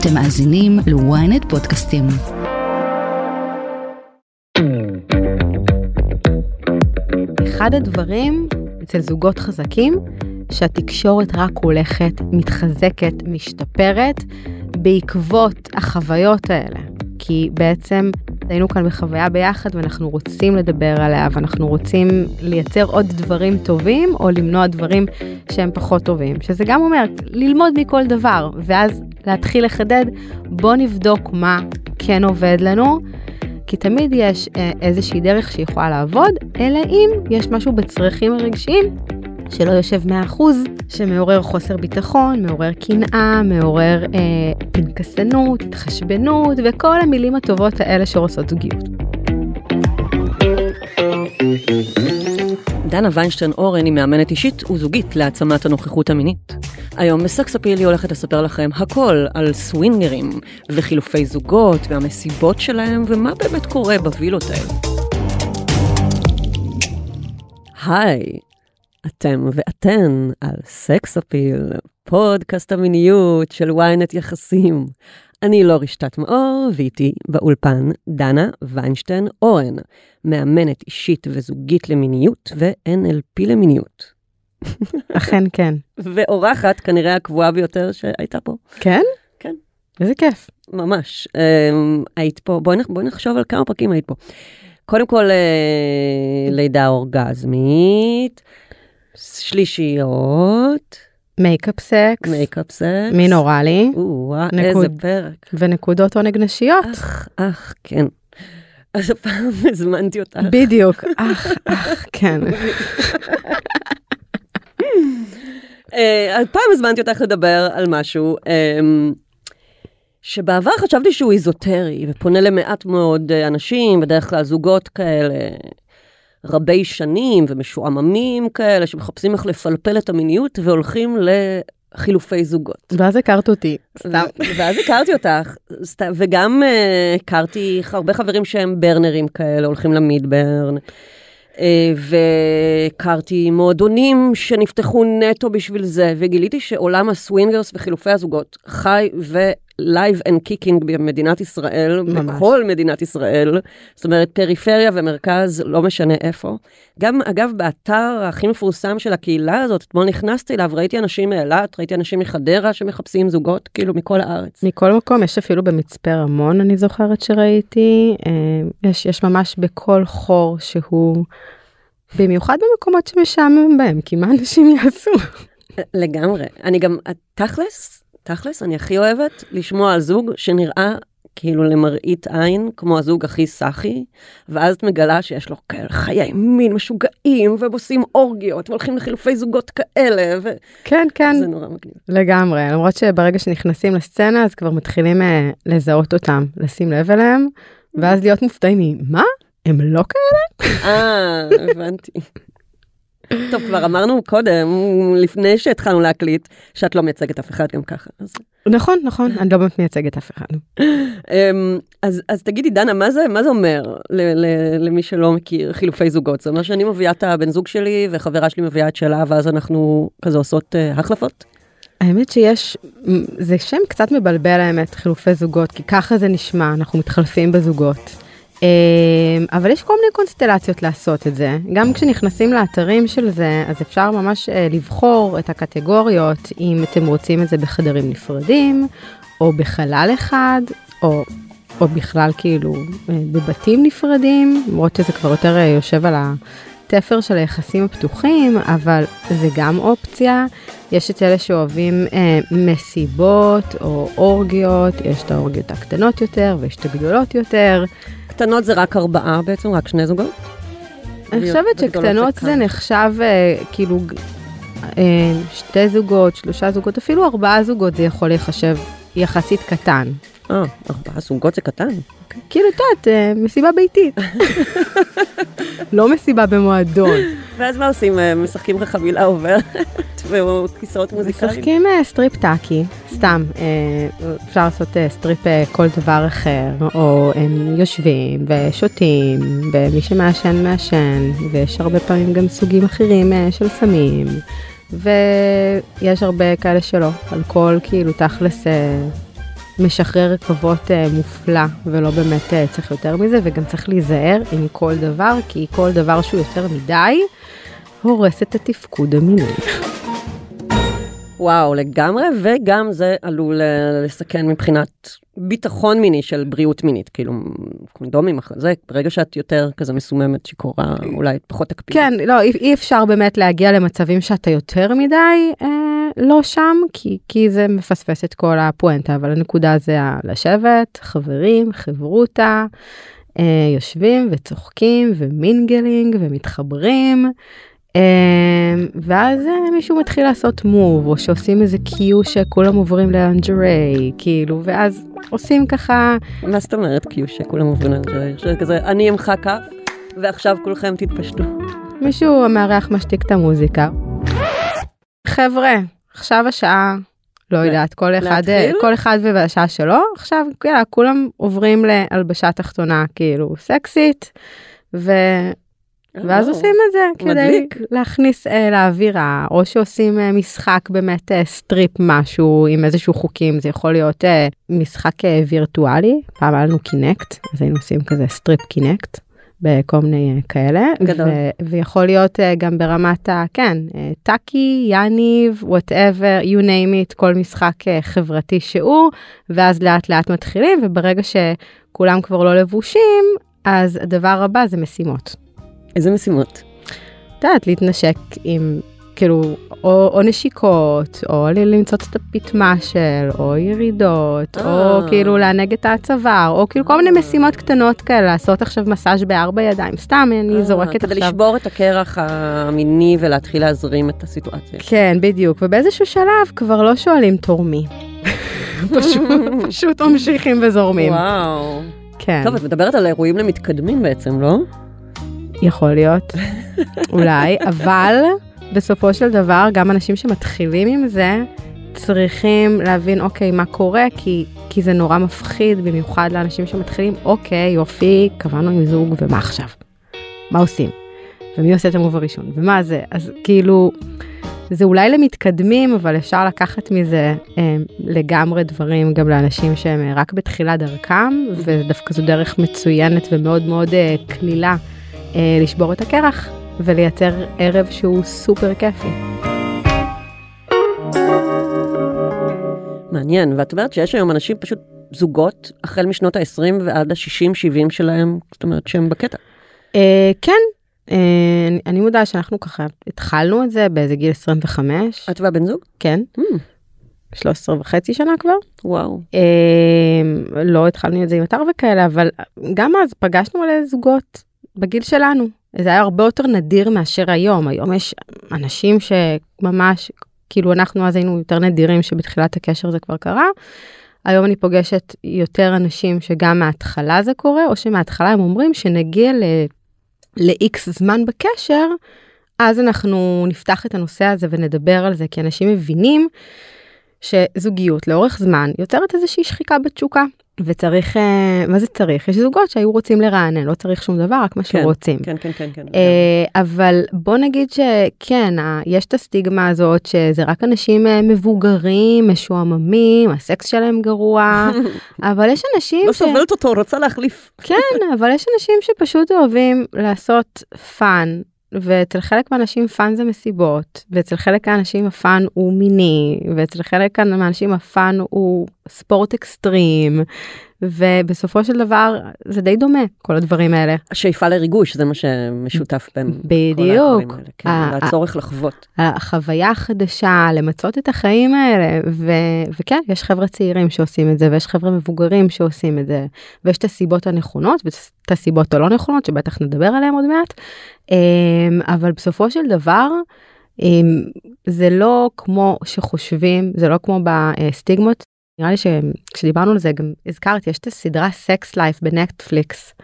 אתם מאזינים לוויינט פודקאסטים. אחד הדברים אצל זוגות חזקים שהתקשורת רק הולכת, מתחזקת, משתפרת בעקבות החוויות האלה. כי בעצם היינו כאן בחוויה ביחד ואנחנו רוצים לדבר עליה ואנחנו רוצים לייצר עוד דברים טובים או למנוע דברים שהם פחות טובים. שזה גם אומר ללמוד מכל דבר ואז להתחיל לחדד, בוא נבדוק מה כן עובד לנו, כי תמיד יש איזושהי דרך שיכולה לעבוד, אלא אם יש משהו בצרכים הרגשיים שלא יושב 100%, שמעורר חוסר ביטחון, מעורר קנאה, מעורר פנקסנות, התחשבנות, וכל המילים הטובות האלה שרוצות זוגיות. דנה ויינשטיין אורן היא מאמנת אישית וזוגית להעצמת הנוכחות המינית. היום בסקס אפיל היא הולכת לספר לכם הכל על סווינגרים וחילופי זוגות והמסיבות שלהם ומה באמת קורה בווילות האלה. היי, אתם ואתן על סקס אפיל, פודקאסט המיניות של וויינט יחסים. אני לורי שטטמאור, ואיתי באולפן דנה ויינשטיין אורן, מאמנת אישית וזוגית למיניות ו-NLP למיניות. אכן כן. ואורחת כנראה הקבועה ביותר שהייתה פה. כן? כן. איזה כיף. ממש. היית פה, בואי נחשוב על כמה פרקים היית פה. קודם כל, לידה אורגזמית, שלישיות, מייקאפ סקס, מינורלי, איזה פרק. ונקודות עונג נשיות. אך, כן. אז הפעם הזמנתי אותך. בדיוק, אך, כן. הפעם הזמנתי אותך לדבר על משהו שבעבר חשבתי שהוא איזוטרי, ופונה למעט מאוד אנשים, בדרך כלל זוגות כאלה, רבי שנים ומשועממים כאלה, שמחפשים איך לפלפל את המיניות, והולכים לחילופי זוגות. ואז הכרת אותי. ואז הכרתי אותך, וגם הכרתי הרבה חברים שהם ברנרים כאלה, הולכים למידברן, והכרתי מועדונים שנפתחו נטו בשביל זה, וגיליתי שעולם הסווינגרס וחילופי הזוגות חי ולייב אנד קיקינג במדינת ישראל, ממש. בכל מדינת ישראל, זאת אומרת פריפריה ומרכז, לא משנה איפה. גם אגב באתר הכי מפורסם של הקהילה הזאת, אתמול נכנסתי אליו, ראיתי אנשים מאילת, ראיתי אנשים מחדרה שמחפשים זוגות, כאילו מכל הארץ. מכל מקום, יש אפילו במצפה רמון, אני זוכרת שראיתי, יש ממש בכל חור שהוא, במיוחד במקומות שמשעמם בהם, כי מה אנשים יעשו? לגמרי. אני גם, תכלס, אני הכי אוהבת לשמוע על זוג שנראה כאילו למראית עין, כמו הזוג הכי סחי, ואז את מגלה שיש לו כאלה חיי מין משוגעים, והם עושים אורגיות, והולכים לחילופי זוגות כאלה, כן. זה נורא מגניב. לגמרי, למרות שברגע שנכנסים לסצנה, אז כבר מתחילים לזהות אותם, לשים לב אליהם, ואז להיות מופתעים, מה? הם לא כאלה? הבנתי. טוב, כבר אמרנו קודם, לפני שהתחלנו להקליט, שאת לא מייצגת אף אחד גם ככה. נכון, אני לא מייצגת אף אחד. אז תגידי, דנה, מה זה אומר למי שלא מכיר חילופי זוגות? זאת אומרת שאני מביאה את הבן זוג שלי, וחברה שלי מביאה את שלה, ואז אנחנו כזה עושות החלפות? האמת שיש, זה שם קצת מבלבל האמת, חילופי זוגות, כי ככה זה נשמע, אנחנו מתחלפים בזוגות. אבל יש כל מיני קונסטלציות לעשות את זה. גם כשנכנסים לאתרים של זה, אז אפשר ממש לבחור את הקטגוריות, אם אתם רוצים את זה בחדרים נפרדים, או בחלל אחד, או בכלל כאילו בבתים נפרדים, למרות שזה כבר יותר יושב על התפר של היחסים הפתוחים, אבל זה גם אופציה. יש את אלה שאוהבים מסיבות או אורגיות, יש את האורגיות הקטנות יותר ויש את הגדולות יותר. קטנות זה רק 4 בעצם, רק 2 זוגות? אני חושבת שקטנות זה נחשב כאילו 2 זוגות, 3 זוגות, אפילו 4 זוגות זה יכול להיחשב יחסית קטן. 4 זוגות זה קטן? כאילו תת, מסיבה ביתית. לא מסיבה במועדון. ואז מה עושים? משחקים חבילה עוברת וכיסאות מוזיקליים? משחקים סטריפ טאקי, סתם. אפשר לעשות סטריפ כל דבר אחר, או הם יושבים ושותים, ומי שמעשן מעשן, ויש הרבה פעמים גם סוגים אחרים של סמים, ויש הרבה כאלה שלא, אלכוהול כאילו תכלס משחרר רכבות מופלא, ולא באמת צריך יותר מזה, וגם צריך להיזהר עם כל דבר, כי כל דבר שהוא יותר מדי, הורס את התפקוד המיני. וואו, לגמרי, וגם זה עלול לסכן מבחינת ביטחון מיני של בריאות מינית, כאילו קונדומים אחרי זה, ברגע שאת יותר כזה מסוממת שקורה, אולי פחות תקפיד. כן, לא, אי אפשר באמת להגיע למצבים שאתה יותר מדי לא שם, כי זה מפספס את כל הפואנטה, אבל הנקודה זה לשבת, חברים, חברותה, יושבים וצוחקים ומינגלינג ומתחברים, ואז מישהו מתחיל לעשות מוב, או שעושים איזה קיו שכולם עוברים לאנג'רי, כאילו, ואז עושים ככה... מה זאת אומרת קיו שכולם עוברים לאנג'רי? שכזה, אני אמחה כף, ועכשיו כולכם תתפשטו. מישהו המארח משתיק את המוזיקה. חבר'ה, עכשיו השעה, לא יודעת, כל אחד ובשעה שלו, עכשיו כולם עוברים להלבשה תחתונה, כאילו, סקסית, ו... ואז עושים את זה כדי להכניס לאווירה, או שעושים משחק באמת סטריפ משהו עם איזשהו חוקים, זה יכול להיות משחק וירטואלי, פעם היה לנו קינקט, אז היינו עושים כזה סטריפ קינקט, בכל מיני כאלה, ויכול להיות גם ברמת, כן, טאקי, יניב, whatever, you name it, כל משחק חברתי שהוא, ואז לאט לאט מתחילים, וברגע שכולם כבר לא לבושים, אז הדבר הבא זה משימות. איזה משימות? תעת, להתנשק עם, כאילו, או נשיקות, או למצוא את הפתמה של, או ירידות, או כאילו לענג את הצוואר, או כאילו כל מיני משימות קטנות כאלה, לעשות עכשיו מסאז' ב4 ידיים, סתם אני זורקת עכשיו. כדי לשבור את הקרח המיני ולהתחיל להזרים את הסיטואציה. כן, בדיוק, ובאיזשהו שלב כבר לא שואלים תורמי. פשוט ממשיכים וזורמים. וואו. כן. טוב, את מדברת על אירועים למתקדמים בעצם, לא? יכול להיות, אולי, אבל בסופו של דבר גם אנשים שמתחילים עם זה צריכים להבין אוקיי מה קורה, כי זה נורא מפחיד במיוחד לאנשים שמתחילים, אוקיי יופי, קבענו עם זוג ומה עכשיו? מה עושים? ומי עושה את המוב הראשון? ומה זה? אז כאילו זה אולי למתקדמים, אבל אפשר לקחת מזה לגמרי דברים גם לאנשים שהם רק בתחילת דרכם, ודווקא זו דרך מצוינת ומאוד מאוד קלילה. לשבור את הקרח ולייצר ערב שהוא סופר כיפי. מעניין, ואת אומרת שיש היום אנשים פשוט זוגות החל משנות ה-20 ועד ה-60-70 שלהם, זאת אומרת שהם בקטע. כן, אני מודעה שאנחנו ככה התחלנו את זה באיזה גיל 25. את והבן זוג? כן. 13.5 שנה כבר. וואו. לא התחלנו את זה עם אתר וכאלה, אבל גם אז פגשנו על זוגות בגיל שלנו. זה היה הרבה יותר נדיר מאשר היום. היום יש אנשים שממש, כאילו אנחנו אז היינו יותר נדירים שבתחילת הקשר זה כבר קרה. היום אני פוגשת יותר אנשים שגם מההתחלה זה קורה, או שמההתחלה הם אומרים שנגיע ל-X זמן בקשר, אז אנחנו נפתח את הנושא הזה ונדבר על זה, כי אנשים מבינים שזוגיות לאורך זמן יוצרת איזושהי שחיקה בתשוקה. וצריך, מה זה צריך? יש זוגות שהיו רוצים לרענן, לא צריך שום דבר, רק מה שרוצים. כן, כן, כן, כן. אבל בוא נגיד שכן, יש את הסטיגמה הזאת שזה רק אנשים מבוגרים, משועממים, הסקס שלהם גרוע, אבל יש אנשים לא סובלת אותו, רוצה להחליף. כן, אבל יש אנשים שפשוט אוהבים לעשות פאן, ואצל חלק מהאנשים פאן זה מסיבות, ואצל חלק מהאנשים הפאן הוא מיני, ואצל חלק מהאנשים הפאן הוא ספורט אקסטרים, ובסופו של דבר זה די דומה, כל הדברים האלה. השאיפה לריגוש, זה מה שמשותף בין כל הדברים האלה. כן, הצורך לחוות. החוויה החדשה, למצות את החיים האלה, וכן, יש חבר'ה צעירים שעושים את זה, ויש חבר'ה מבוגרים שעושים את זה, ויש את הסיבות הנכונות, ואת הסיבות הלא נכונות, שבטח נדבר עליהן עוד מעט, אבל בסופו של דבר, זה לא כמו שחושבים, זה לא כמו בסטיגמות, נראה לי שכשדיברנו על זה, גם הזכרתי, יש את הסדרה Sex Life בנטפליקס,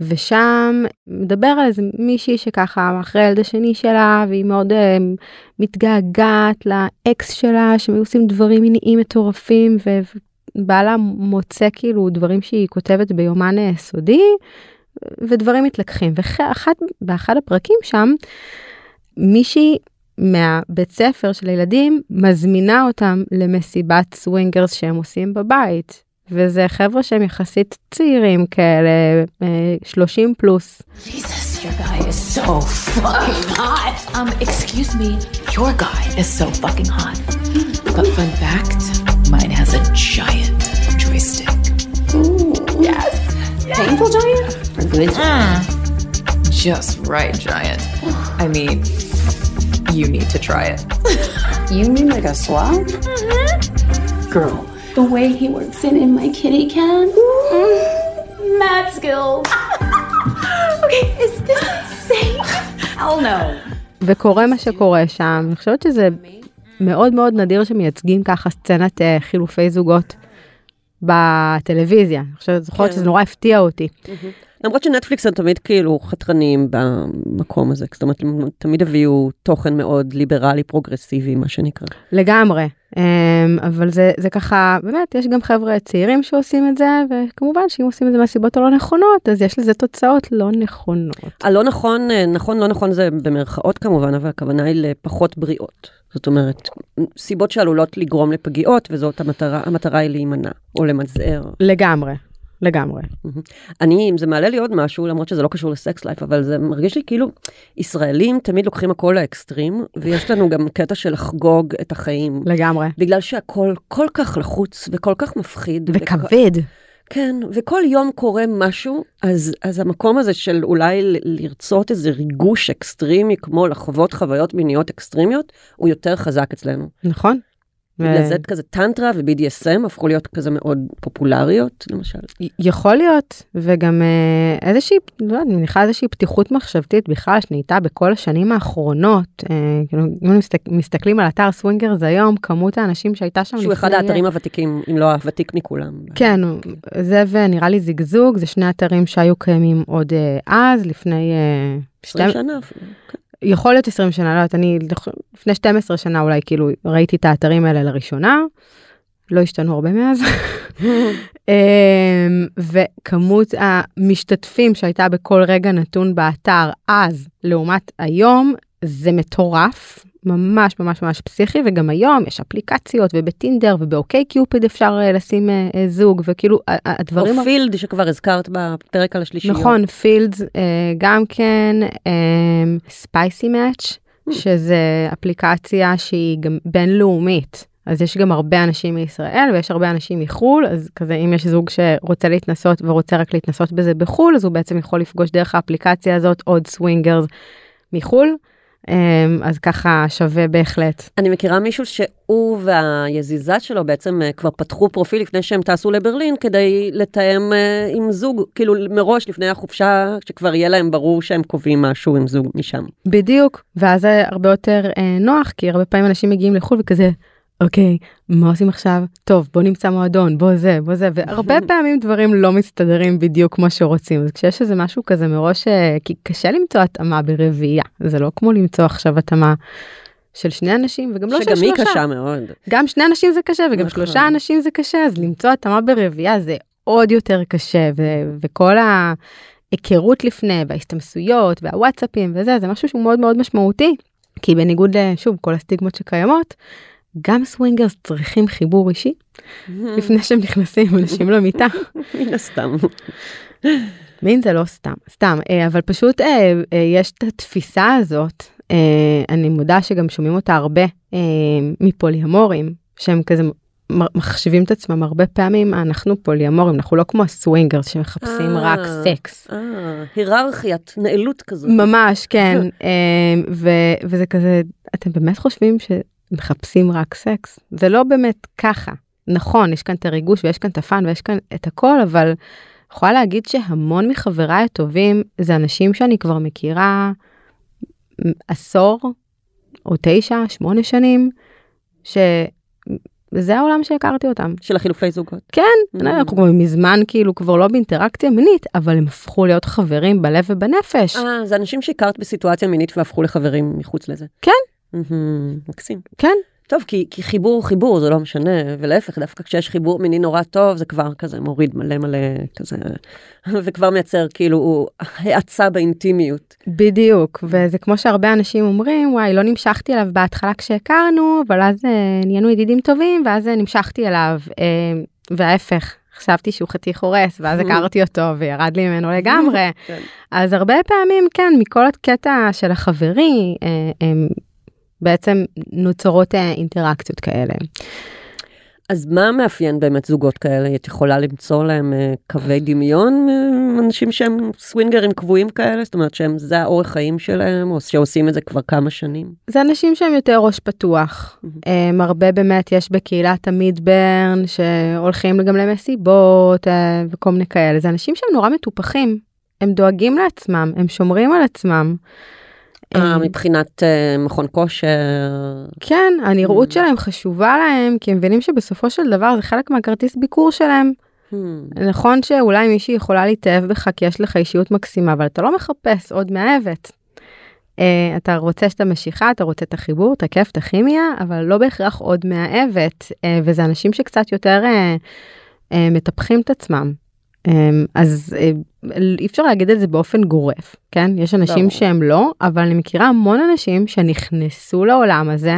ושם מדבר על איזה מישהי שככה, אחרי הילד השני שלה, והיא מאוד מתגעגעת לאקס שלה, שעושים דברים מיניים מטורפים, ובעלה מוצא כאילו דברים שהיא כותבת ביומן סודי, ודברים מתלקחים. באחד הפרקים שם, מישהי מהבית ספר של הילדים, מזמינה אותם למסיבת סווינגרס שהם עושים בבית. וזה חבר'ה שהם יחסית צעירים כאלה, 30 פלוס. Jesus, your guy is so fucking hot. Excuse me, your guy is so fucking hot. But fun fact, mine has a giant joystick. Ooh, yes. Painful giant? Or good giant? Just right giant. I mean, you need to try it. You mean like a swab? Girl. The way he works it in my kitty can. Mad skills. Okay, is this insane? I'll know. וקורה מה שקורה שם. אני חושבת שזה מאוד מאוד נדיר שמייצגים ככה סצנת חילופי זוגות בטלוויזיה. אני חושבת שזה נורא הפתיע אותי. למרות שנטפליקס הם תמיד כאילו חתרנים במקום הזה. זאת אומרת, תמיד הביאו תוכן מאוד ליברלי, פרוגרסיבי, מה שנקרא. לגמרי. אבל זה ככה, באמת, יש גם חבר'ה צעירים שעושים את זה, וכמובן שאם עושים את זה מהסיבות הלא נכונות, אז יש לזה תוצאות לא נכונות. הלא נכון, נכון, לא נכון זה במרכאות כמובן, אבל הכוונה היא לפחות בריאות. זאת אומרת, סיבות שעלולות לגרום לפגיעות, וזאת המטרה היא להימנע, או למזער. לגמרי. לגמרי. אני, אם זה מעלה לי עוד משהו, למרות שזה לא קשור לסקס לייף, אבל זה מרגיש לי כאילו, ישראלים תמיד לוקחים הכל לאקסטרים, ויש לנו גם קטע של לחגוג את החיים. לגמרי. בגלל שהכל כל כך לחוץ, וכל כך מפחיד. וכבד. כן, וכל יום קורה משהו, אז המקום הזה של אולי לרצות איזה ריגוש אקסטרימי, כמו לחוות חוויות מיניות אקסטרימיות, הוא יותר חזק אצלנו. נכון. בגלל זה כזה טנטרה ו-BDSM הפכו להיות כזה מאוד פופולריות, למשל. יכול להיות, וגם איזושהי, אני מניחה איזושהי פתיחות מחשבתית בכלל שנהייתה בכל השנים האחרונות. אם מסתכלים על אתר סווינגרס היום, כמות האנשים שהייתה שם... שהוא אחד האתרים הוותיקים, אם לא הוותיק מכולם. כן, זה ונראה לי זיגזוג, זה שני אתרים שהיו קיימים עוד אז, לפני... 20 שנה אפילו, כן. יכול להיות 20 שנה, לא יודעת, אני לפני 12 שנה אולי כאילו ראיתי את האתרים האלה לראשונה, לא השתנו הרבה מאז, וכמות המשתתפים שהייתה בכל רגע נתון באתר אז לעומת היום, זה מטורף, ממש ממש ממש פסיכי, וגם היום יש אפליקציות ובטינדר ובאוקיי קיופיד אפשר לשים זוג, וכאילו הדברים... או פילד שכבר הזכרת בפרק על השלישיות. נכון, פילד גם כן, ספייסי מאץ', שזה אפליקציה שהיא גם בינלאומית, אז יש גם הרבה אנשים מישראל ויש הרבה אנשים מחול, אז כזה אם יש זוג שרוצה להתנסות ורוצה רק להתנסות בזה בחול, אז הוא בעצם יכול לפגוש דרך האפליקציה הזאת עוד סווינגרס מחול, אז ככה שווה בהחלט. אני מכירה מישהו שהוא והיזיזה שלו בעצם כבר פתחו פרופיל לפני שהם טסו לברלין, כדי לתאם עם זוג, כאילו מראש לפני החופשה, שכבר יהיה להם ברור שהם קובעים משהו עם זוג משם. בדיוק, ואז זה הרבה יותר נוח, כי הרבה פעמים אנשים מגיעים לחול וכזה, אוקיי, מה עושים עכשיו? טוב, בוא נמצא מועדון, בוא זה, והרבה פעמים דברים לא מסתדרים בדיוק כמו שרוצים, אז כשיש איזה משהו כזה מראש, כי קשה למצוא התאמה ברביעייה, זה לא כמו למצוא עכשיו התאמה של שני אנשים, וגם לא של שלושה. שגם היא קשה מאוד. גם שני אנשים זה קשה, וגם שלושה אנשים זה קשה, אז למצוא התאמה ברביעייה זה עוד יותר קשה, וכל ההיכרות לפני, וההסתמסויות, והוואטסאפים וזה, זה משהו שהוא מאוד מאוד משמעותי, כי בניגוד לשוב, כל הסטיגמות שקיימות, גם סווינגרס צריכים חיבור אישי, לפני שהם נכנסים, אנשים לא מיטה. מין הסתם. מין זה לא סתם, סתם, אבל פשוט יש את התפיסה הזאת, אני מודה שגם שומעים אותה הרבה מפוליאמורים, שהם כזה מחשבים את עצמם הרבה פעמים, אנחנו פוליאמורים, אנחנו לא כמו הסווינגרס שמחפשים רק סקס. היררכיית, נעלות כזאת. ממש, כן, וזה כזה, אתם באמת חושבים ש... מחפשים רק סקס, זה לא באמת ככה, נכון, יש כאן את הריגוש ויש כאן את הפן ויש כאן את הכל, אבל יכולה להגיד שהמון מחבריי הטובים, זה אנשים שאני כבר מכירה 10 או 9, 8 שנים, שזה העולם שהכרתי אותם. של החילופי זוגות. כן, אנחנו כבר מזמן כאילו כבר לא באינטראקציה מינית, אבל הם הפכו להיות חברים בלב ובנפש. זה אנשים שהכרת בסיטואציה מינית והפכו לחברים מחוץ לזה. כן. מקסים. כן. טוב, כי חיבור, זה לא משנה, ולהפך, דווקא כשיש חיבור מיני נורא טוב, זה כבר כזה מוריד מלא כזה, וכבר מייצר כאילו העצה באינטימיות. בדיוק, וזה כמו שהרבה אנשים אומרים, וואי, לא נמשכתי אליו בהתחלה כשהכרנו, אבל אז נהיינו ידידים טובים, ואז נמשכתי אליו, וההפך. חשבתי שהוא חתיך הורס, ואז הכרתי אותו, וירד לי ממנו לגמרי. אז הרבה פעמים, כן, מכל הקטע של החברי, בעצם נוצרות אינטראקציות כאלה. אז מה מאפיין באמת זוגות כאלה? את יכולה למצוא להם קווי דמיון, אנשים שהם סווינגרים קבועים כאלה? זאת אומרת שהם, זה האורך חיים שלהם, או שעושים את זה כבר כמה שנים? זה אנשים שהם יותר ראש פתוח. הרבה באמת יש בקהילה תמיד ברן, שהולכים גם למסיבות וכל מיני כאלה. זה אנשים שהם נורא מטופחים. הם דואגים לעצמם, הם שומרים על עצמם. מבחינת מכון כושר. כן, הנראות שלהם חשובה להם, כי הם מבינים שבסופו של דבר זה חלק מהכרטיס ביקור שלהם. נכון שאולי מישהי יכולה להתאהב בך, כי יש לך אישיות מקסימה, אבל אתה לא מחפש עוד מאהבת. אתה רוצה שאת המשיכה, אתה רוצה את החיבור, את הכיף, את הכימיה, אבל לא בהכרח עוד מאהבת, וזה אנשים שקצת יותר מטפחים את עצמם. אז אי אפשר להגיד את זה באופן גורף, כן? יש אנשים שהם לא, אבל אני מכירה המון אנשים שנכנסו לעולם הזה,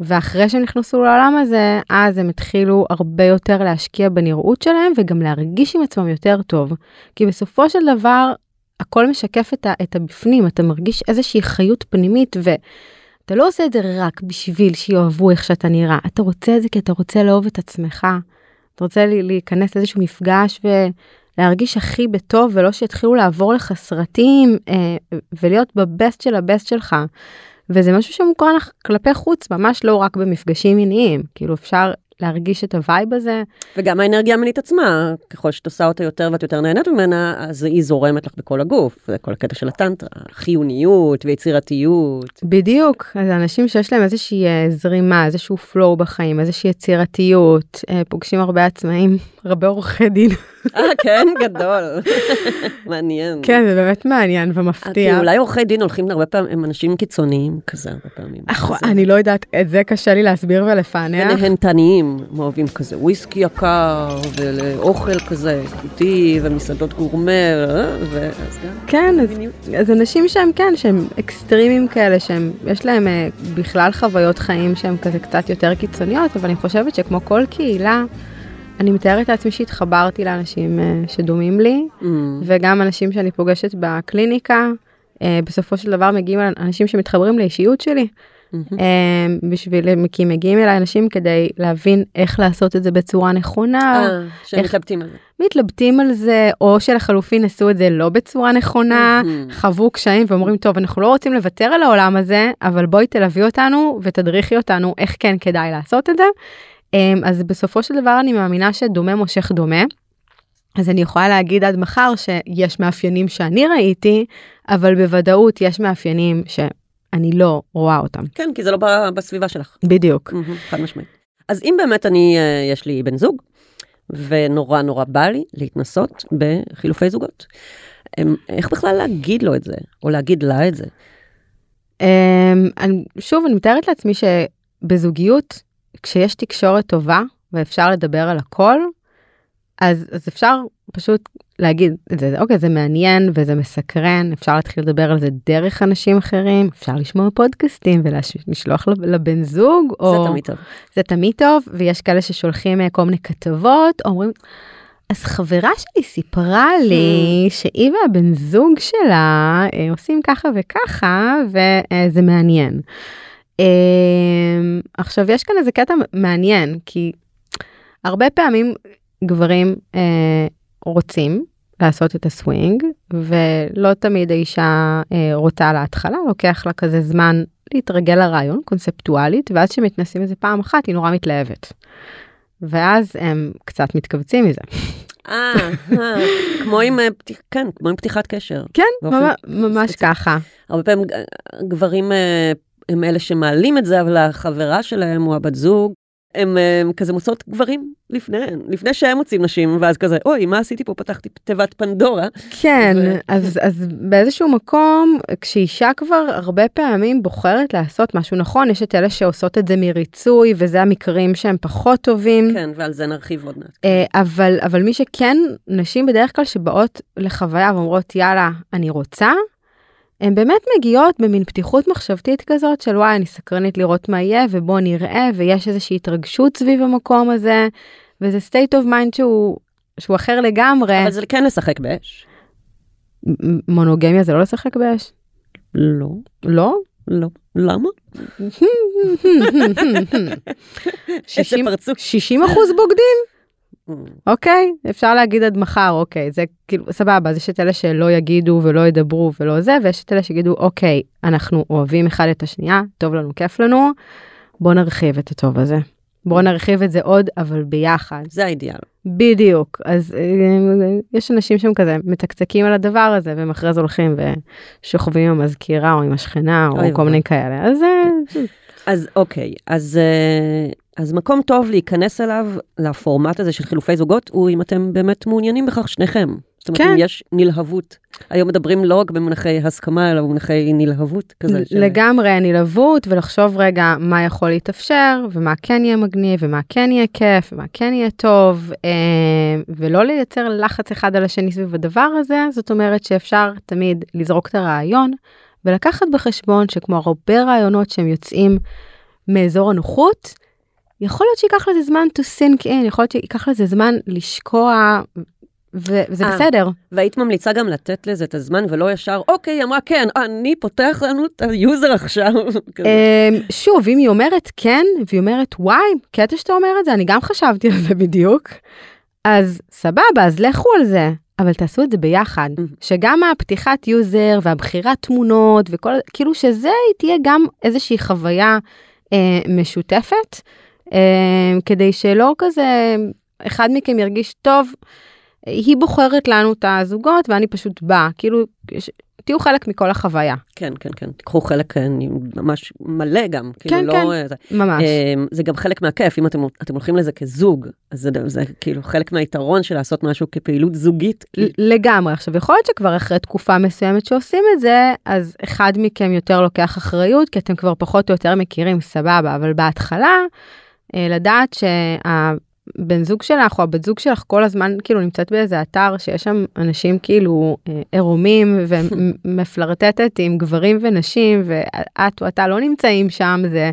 ואחרי שהם נכנסו לעולם הזה, אז הם התחילו הרבה יותר להשקיע בנראות שלהם, וגם להרגיש עם עצמם יותר טוב. כי בסופו של דבר, הכל משקף את הבפנים, אתה מרגיש איזושהי חיות פנימית, ואתה לא עושה את זה רק בשביל שיאהבו איך שאתה נראה. אתה רוצה את זה כי אתה רוצה לאהוב את עצמך. אתה רוצה להיכנס לאיזשהו מפגש ולהרגיש הכי בטוב, ולא שיתחילו לעבור לך סרטים, ולהיות בבסט של הבסט שלך. וזה משהו שמוכר לך כלפי חוץ, ממש לא רק במפגשים מיניים. כאילו אפשר להרגיש את הווייב הזה. וגם האנרגיה המינית עצמה, ככל שאת עושה אותה יותר ואת יותר נהנית ממנה, אז היא זורמת לך בכל הגוף. זה כל הקטע של הטנטרה, חיוניות ויצירתיות. בדיוק, אז אנשים שיש להם איזושהי זרימה, איזשהו פלואו בחיים, איזושהי יצירתיות, פוגשים הרבה עצמאים, הרבה עורכי דין. כן, גדול. מעניין. כן, זה באמת מעניין ומפתיע. אולי עורכי דין הולכים הרבה פעמים, הם אנשים קיצוניים כזה הרבה פעמים. אני לא יודעת, את זה קשה לי להסביר ולפענח. ונהנתניים. מאוהבים כזה וויסקי יקר ואוכל כזה איכותי ומסעדות גורמר ואז גם כן, אז אנשים שהם כן, שהם אקסטרימים כאלה, שהם יש להם בכלל חוויות חיים שהם כזה קצת יותר קיצוניות, אבל אני חושבת שכמו כל קהילה אני מתארת לעצמי שהתחברתי לאנשים שדומים לי, וגם אנשים שאני פוגשת בקליניקה בסופו של דבר מגיעים אנשים שמתחברים לאישיות שלי. כי מגיעים אליי אנשים כדי להבין איך לעשות את זה בצורה נכונה, שמתלבטים על זה. מתלבטים על זה, או שלחלופין עשו את זה לא בצורה נכונה, חוו קשיים ואומרים, טוב, אנחנו לא רוצים לוותר על העולם הזה, אבל בואי תלווי אותנו ותדריכי אותנו איך כן כדאי לעשות את זה. אז בסופו של דבר אני מאמינה שדומה מושך דומה, אז אני יכולה להגיד עד מחר שיש מאפיינים שאני ראיתי, אבל בוודאות יש מאפיינים אני לא רואה אותם. כן, כי זה לא בסביבה שלך. בדיוק. חד משמעית. אז אם באמת יש לי בן זוג, ונורא נורא בא לי להתנסות בחילופי זוגות, איך בכלל להגיד לו את זה, או להגיד לה את זה? שוב, אני מתארת לעצמי שבזוגיות, כשיש תקשורת טובה, ואפשר לדבר על הכל, אז אפשר פשוט להגיד, אוקיי, זה מעניין וזה מסקרן, אפשר להתחיל לדבר על זה דרך אנשים אחרים, אפשר לשמוע פודקאסטים ולשלוח לבן זוג. זה תמיד טוב. זה תמיד טוב, ויש כאלה ששולחים כל מיני כתבות, אומרים, אז חברה שלי סיפרה לי שהיא והבן זוג שלה עושים ככה וככה, וזה מעניין. עכשיו, יש כאן איזה קטע מעניין, כי הרבה פעמים גברים רוצים לעשות את הסווינג, ולא תמיד האישה רוצה להתחלה, לוקח לה כזה זמן להתרגל לרעיון, קונספטואלית, ואז שמתנסים איזה פעם אחת, היא נורא מתלהבת. ואז הם קצת מתכווצים מזה. כמו עם פתיחת קשר. כן, ממש ככה. הרבה פעמים גברים הם אלה שמעלים את זה, אבל החברה שלהם או הבת זוג, הם כזה מוצאות גברים לפני שהם מוצאים נשים, ואז כזה, אוי, מה עשיתי פה? פתחתי תיבת פנדורה. כן, אז באיזשהו מקום, כשאישה כבר הרבה פעמים בוחרת לעשות משהו נכון, יש את אלה שעושות את זה מריצוי, וזה המקרים שהם פחות טובים. כן, ועל זה נרחיב עוד מעט. אבל מי שכן, נשים בדרך כלל שבאות לחוויה ואומרות, יאללה, אני רוצה, הן באמת מגיעות במין פתיחות מחשבתית כזאת של וואי, אני סקרנית לראות מה יהיה ובוא נראה, ויש איזושהי התרגשות סביב המקום הזה, וזה state of mind שהוא אחר לגמרי. אבל זה כן לשחק באש. מונוגמיה זה לא לשחק באש? לא. לא? לא. למה? 60% בוגדים? אוקיי, אפשר להגיד עד מחר, אוקיי, זה כאילו, סבבה, אז יש את אלה שלא יגידו ולא ידברו ולא זה, ויש את אלה שיגידו, אוקיי, אנחנו אוהבים אחד את השנייה, טוב לנו, כיף לנו, בוא נרחיב את הטוב הזה. בוא נרחיב את זה עוד, אבל ביחד. זה האידיאל. בדיוק, אז יש אנשים שם כזה, מתקצקים על הדבר הזה, ומחרז הולכים ושוכבים עם המזכירה, או עם השכנה, או כל מיני כאלה, אז זה... אז אוקיי, אז מקום טוב להיכנס אליו, לפורמט הזה של חילופי זוגות, הוא אם אתם באמת מעוניינים בכך שניכם. זאת אומרת, אם יש נלהבות. היום מדברים לא רק במונחי הסכמה, אלא במונחי נלהבות כזה. לגמרי נלהבות, ולחשוב רגע מה יכול להתאפשר, ומה כן יהיה מגניב, ומה כן יהיה כיף, ומה כן יהיה טוב, ולא לייצר לחץ אחד על השני סביב הדבר הזה. זאת אומרת שאפשר תמיד לזרוק את הרעיון, ולקחת בחשבון שכמו הרבה רעיונות שהם יוצאים מאזור הנוחות, יכול להיות שיקח לזה זמן to sink in, יכול להיות שיקח לזה זמן לשקוע, וזה בסדר. והיית ממליצה גם לתת לזה את הזמן, ולא ישר, אוקיי, אמרה כן, אני פותח לנו את היוזר עכשיו. שוב, אם היא אומרת כן, והיא אומרת וואי, קטע שאתה אומרת זה, אני גם חשבתי על זה בדיוק, אז סבבה, אז לכו על זה. אבל תעשו את זה ביחד, שגם הפתיחת יוזר והבחירת תמונות, וכל, כאילו שזה תהיה גם איזושהי חוויה משותפת, כדי שלא כזה, אחד מכם ירגיש טוב, היא בוחרת לנו את הזוגות, ואני פשוט באה, כאילו, תהיו חלק מכל החוויה. כן, כן, כן, תקחו חלק ממש מלא גם. כן, כן, ממש. זה גם חלק מהכיף, אם אתם הולכים לזה כזוג, אז זה כאילו חלק מהיתרון של לעשות משהו כפעילות זוגית. לגמרי, עכשיו יכול להיות שכבר אחרי תקופה מסוימת שעושים את זה, אז אחד מכם יותר לוקח אחריות, כי אתם כבר פחות או יותר מכירים, סבבה, אבל בהתחלה, לדעת בן זוג שלך או הבת זוג שלך כל הזמן כאילו נמצאת באיזה אתר שיש שם אנשים כאילו עירומים ומפלרטטת עם גברים ונשים ואת או אתה לא נמצאים שם, זה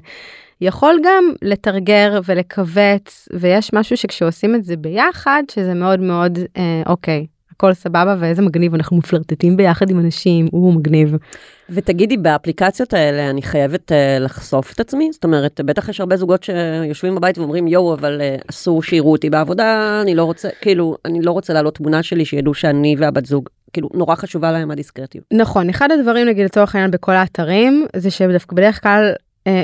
יכול גם לתרגר ולקווץ, ויש משהו שכשעושים את זה ביחד שזה מאוד מאוד אוקיי, הכל סבבה ואיזה מגניב, אנחנו מפלרטטים ביחד עם אנשים, הוא מגניב. ותגידי, באפליקציות האלה אני חייבת לחשוף את עצמי? זאת אומרת, בטח יש הרבה זוגות שיושבים בבית ואומרים, יואו, אבל אסור שיראו אותי בעבודה, אני לא רוצה, כאילו, אני לא רוצה לעלות תמונה שלי שידעו שאני והבת זוג, כאילו, נורא חשובה להם הדיסקרטיות. נכון, אחד הדברים, נגיד, לצורך העניין בכל האתרים, זה שדווקא בדרך כלל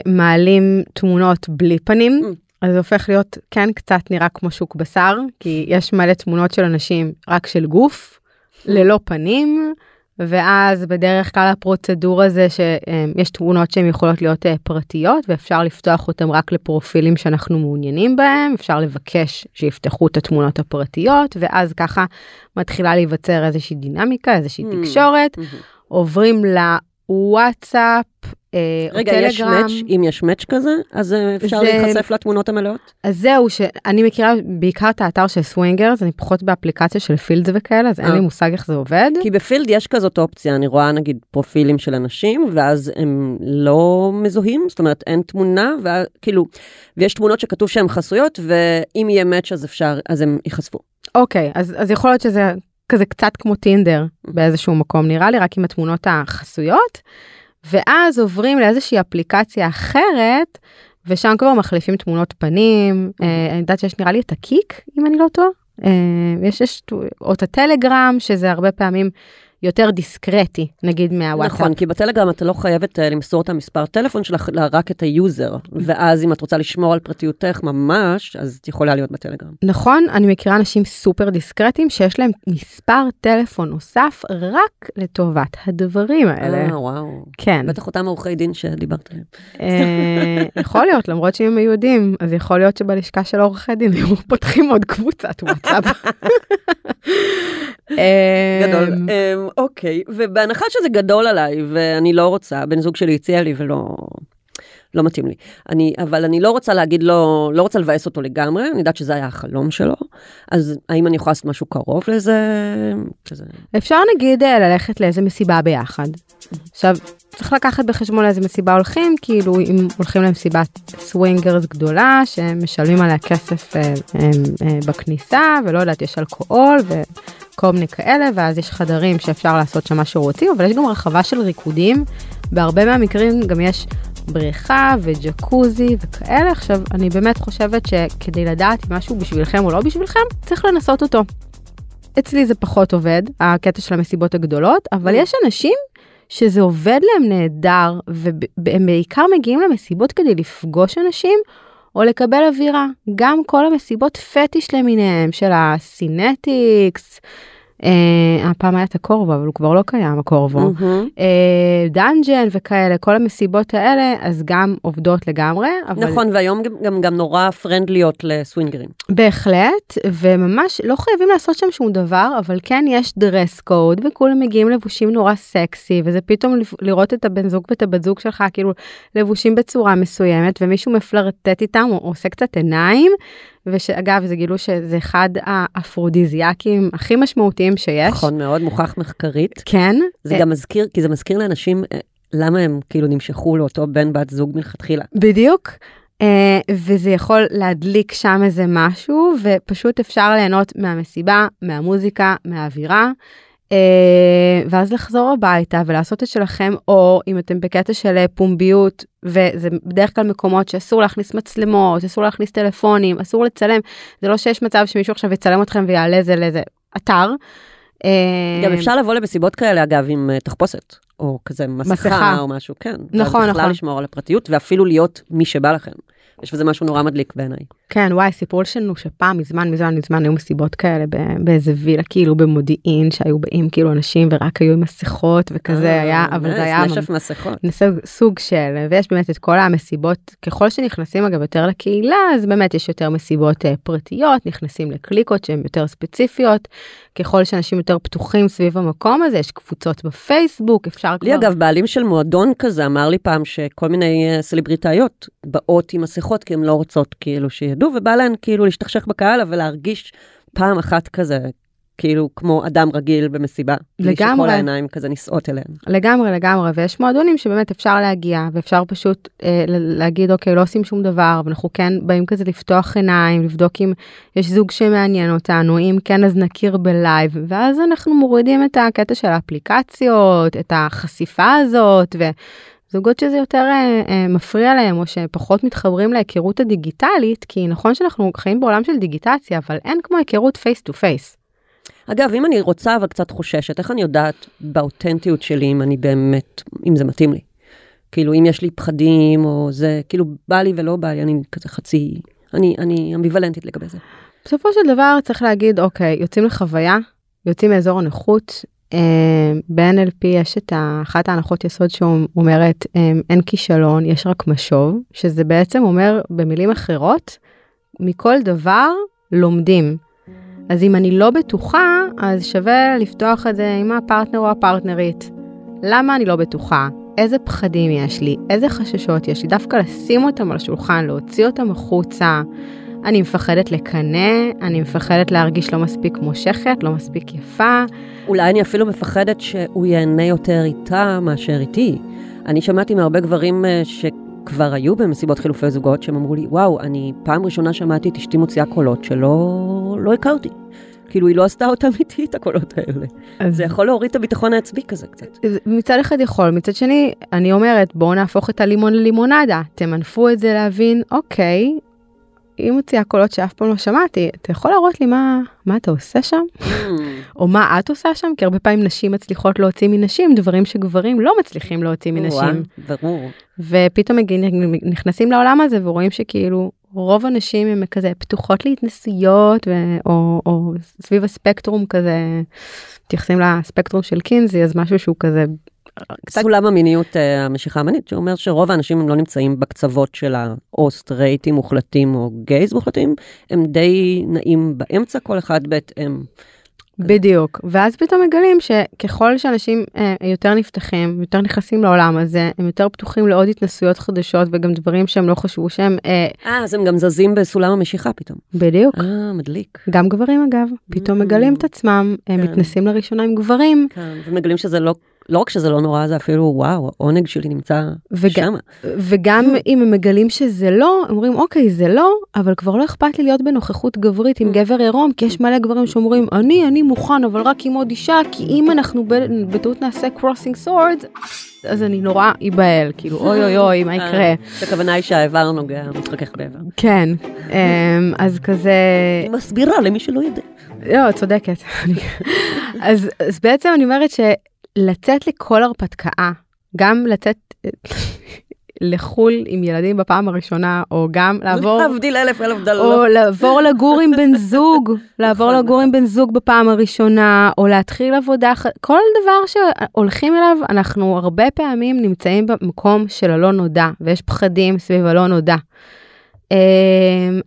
מעלים תמונות בלי פנים, אז זה הופך להיות, כן, קצת נראה כמו שוק בשר, כי יש מלא תמונות של אנשים רק של גוף, ללא פנים, ואז בדרך כלל הפרוצדורה זה שיש תמונות שהן יכולות להיות פרטיות, ואפשר לפתוח אותן רק לפרופילים שאנחנו מעוניינים בהם, אפשר לבקש שיפתחו את התמונות הפרטיות, ואז ככה מתחילה להיווצר איזושהי דינמיקה, איזושהי תקשורת, עוברים לוואטסאפ, רגע, יש מאץ', אם יש מאץ' כזה, אז אפשר להיחשף לתמונות המלאות? אז זהו, שאני מכירה בעיקר את האתר של סווינגרס, אני פחות באפליקציה של פילד וכאלה, אז אין לי מושג איך זה עובד. כי בפילד יש כזאת אופציה, אני רואה נגיד פרופילים של אנשים, ואז הם לא מזוהים, זאת אומרת אין תמונה, וכאילו, ויש תמונות שכתוב שהן חסויות, ואם יהיה מאץ' אז אפשר, אז הם ייחשפו. אוקיי, אז יכול להיות שזה כזה קצת כמו טינדר, באיזשהו מקום נראה לי, רק עם התמונות החסויות. ואז עוברים לאיזושהי אפליקציה אחרת, ושם כבר מחליפים תמונות פנים, אני יודעת שיש נראה לי את הקיק, אם אני לא טועה, יש או את הטלגרם, שזה הרבה פעמים יותר דיסקרטי, נגיד מהוואטסאפ. נכון, כי בטלגרם אתה לא חייבת למסור את המספר טלפון שלך, רק את היוזר, ואז אם את רוצה לשמור על פרטיותך ממש, אז את יכולה להיות בטלגרם. נכון, אני מכירה אנשים סופר דיסקרטיים, שיש להם מספר טלפון נוסף, רק לטובת הדברים האלה. וואו. כן. בטח אותם עורכי דין שדיברת עליהם. יכול להיות, למרות שהם יהודים, אז יכול להיות שבלשכה של עורכי דין, הם פותחים עוד קבוצת וואטסאפ. גדול. אוקיי, ובהנחה שזה גדול עליי, ואני לא רוצה, בן זוג שלי הציע לי ולא מתאים לי. אבל אני לא רוצה להגיד לו, לא רוצה לבאס אותו לגמרי, אני יודעת שזה היה החלום שלו, אז האם אני יכולה לעשות משהו קרוב לזה? אפשר נגיד ללכת לאיזה מסיבה ביחד. עכשיו, צריך לקחת בחשבון לאיזה מסיבה הולכים, כאילו אם הולכים למסיבת סווינגרס גדולה, שמשלמים עליה כסף בכניסה, ולא יודעת, יש אלכוהול כל מיני כאלה, ואז יש חדרים שאפשר לעשות שם מה שרוצים, אבל יש גם רחבה של ריקודים, בהרבה מהמקרים גם יש בריכה וג'קוזי וכאלה. עכשיו, אני באמת חושבת שכדי לדעת אם משהו בשבילכם או לא בשבילכם, צריך לנסות אותו. אצלי זה פחות עובד, הקטע של המסיבות הגדולות, אבל יש אנשים שזה עובד להם נהדר, והם בעיקר מגיעים למסיבות כדי לפגוש אנשים, או לקבל אווירה. גם כל המסיבות פטיש למיניהם, של הסינטיקס, הפעם היה את הקורבו, אבל הוא כבר לא קיים, הקורבו, דנג'ן וכאלה, כל המסיבות האלה, אז גם עובדות לגמרי. נכון, והיום גם נורא פרנדליות לסווינגרים. בהחלט, וממש לא חייבים לעשות שם שום דבר, אבל כן יש דרס קוד, וכולם מגיעים לבושים נורא סקסי, וזה פתאום לראות את הבן זוג ואת הבת זוג שלך, כאילו לבושים בצורה מסוימת, ומישהו מפלרטט איתם, או עושה קצת עיניים, ושאגב, זה גילו שזה אחד האפרודיזיאקים הכי משמעותיים שיש. נכון מאוד, מוכח מחקרית. כן. זה גם מזכיר, כי זה מזכיר לאנשים למה הם כאילו נמשכו לאותו בן בת זוג מלכתחילה. בדיוק. וזה יכול להדליק שם איזה משהו, ופשוט אפשר ליהנות מהמסיבה, מהמוזיקה, מהאווירה, ואז לחזור הביתה ולעשות את שלכם, או אם אתם בקטע של פומביות, וזה בדרך כלל מקומות שאסור להכניס מצלמות, אסור להכניס טלפונים, אסור לצלם, זה לא שיש מצב שמישהו עכשיו יצלם אתכם ויעלה זה לאיזה אתר. גם אפשר לבוא למסיבות כאלה, אגב, עם תחפושת, או כזה מסכה או משהו, כן. נכון, נכון. בכלל לשמור על הפרטיות, ואפילו להיות מי שבא לכם. יש בזה משהו נורא מדליק בעיניי. כן, וואי, סיפור שלנו שפעם מזמן היו מסיבות כאלה באיזה וילה, כאילו במודיעין, שהיו באים כאילו אנשים ורק היו עם מסכות וכזה היה, אבל זה היה נשף מסכות. סוג של, ויש באמת את כל המסיבות, ככל שנכנסים אגב יותר לקהילה, אז באמת יש יותר מסיבות פרטיות, נכנסים לקליקות שהן יותר ספציפיות, ככל שאנשים יותר פתוחים סביב המקום הזה, יש קבוצות בפייסבוק, אפשר לי כבר... אגב, בעלים של מועדון כזה אמר לי פעם שכל מיני סלבריטאיות באות עם מסכות כי הן לא רוצות כאילו שידעו, ובא להן כאילו להשתכשך בקהל, אבל להרגיש פעם אחת כזה, כאילו כמו אדם רגיל במסיבה. לגמרי. שכל העיניים כזה נישאות אליהן. לגמרי, לגמרי, ויש מועדונים שבאמת אפשר להגיע, ואפשר פשוט להגיד, אוקיי, לא עושים שום דבר, ואנחנו כן באים כזה לפתוח עיניים, לבדוק אם יש זוג שמעניין אותנו, אם כן אז נכיר בלייב, ואז אנחנו מורידים את הקטע של האפליקציות, את החשיפה הזאת, זוגות שזה יותר מפריע להם, או שפחות מתחברים להיכרות הדיגיטלית, כי נכון שאנחנו חיים בעולם של דיגיטציה, אבל אין כמו היכרות פייס טו פייס. אגב, אם אני רוצה אבל קצת חוששת, איך אני יודעת באותנטיות שלי, אם אני באמת, אם זה מתאים לי? כאילו, אם יש לי פחדים, או זה, כאילו, בא לי ולא בא לי, אני כזה חצי, אני אמביוולנטית לגבי זה. בסופו של דבר צריך להגיד, אוקיי, יוצאים לחוויה, יוצאים מאזור הנוחות, ב-NLP יש את אחת ההנחות יסוד שאומרת אין כישלון, יש רק משוב, שזה בעצם אומר במילים אחרות, מכל דבר לומדים. אז אם אני לא בטוחה, אז שווה לפתוח את זה עם הפרטנר או הפרטנרית. למה אני לא בטוחה? איזה פחדים יש לי? איזה חששות יש לי? דווקא לשים אותם על השולחן, להוציא אותם החוצה. אני מפחדת לקנה, אני מפחדת להרגיש לא מספיק מושכת, לא מספיק יפה. אולי אני אפילו מפחדת שהוא ייהנה יותר איתה מאשר איתי. אני שמעתי מהרבה גברים שכבר היו במסיבות חילופי זוגות, שהם אמרו לי, וואו, אני פעם ראשונה שמעתי את אשתי מוציאה קולות שלא הכרתי. כאילו היא לא עשתה אותם איתי את הקולות האלה. אז זה יכול להוריד את הביטחון העצמי כזה קצת. מצד אחד יכול, מצד שני, אני אומרת, בואו נהפוך את הלימון ללימונדה. תמנפו את זה להבין, אוקיי, היא מוציאה קולות שאף פעם לא שמעתי, אתה יכול להראות לי מה אתה עושה שם? או מה את עושה שם? כי הרבה פעמים נשים מצליחות להוציא מנשים, דברים שגברים לא מצליחים להוציא מנשים. ברור. ופתאום נכנסים לעולם הזה ורואים שכאילו רוב הנשים הם כזה פתוחות להתנסויות, או סביב הספקטרום כזה, תייחסים לספקטרום של קינזי, אז משהו שהוא כזה סולם המיניות המשיכה המנית, שאומר שרוב האנשים הם לא נמצאים בקצוות שלה, או סטרייטים מוחלטים, או גייז מוחלטים, הם די נעים באמצע, כל אחד בהתאם. בדיוק, ואז פתאום מגלים שככל שאנשים יותר נפתחים, יותר נכנסים לעולם הזה, הם יותר פתוחים לעוד התנסויות חדשות, וגם דברים שהם לא חשבו שהם אז הם גם זזים בסולם המשיכה פתאום. בדיוק. מדליק. גם גברים אגב, פתאום מגלים את עצמם, הם מתנסים לראשונה עם גברים. כן, ומגלים שזה לא רק שזה לא נורא, זה אפילו, וואו, העונג שלי נמצא שם. וגם אם הם מגלים שזה לא, הם אומרים, אוקיי, זה לא, אבל כבר לא אכפת לי להיות בנוכחות גברית עם גבר עירום, כי יש מלא גברים שאומרים, אני מוכן, אבל רק עם עוד אישה, כי אם אנחנו בטעות נעשה crossing swords, אז אני נורא איבהל, כאילו, אוי אוי אוי, מה יקרה? הכוונה היא שהאיבר נוגע, מתחכך באיבר. כן, אז כזה מסבירה למי שלא יודע. לא, צודקת. אז בעצם אני אומרת ש לצאת לכל הרפתקאה, גם לצאת לחול עם ילדים בפעם הראשונה, או גם לעבור להבדיל אלף דלות. או לעבור לגור עם בן זוג, לעבור לגור עם בן זוג בפעם הראשונה, או להתחיל עבודה, כל דבר שהולכים אליו, אנחנו הרבה פעמים נמצאים במקום של הלא נודע, ויש פחדים סביב הלא נודע.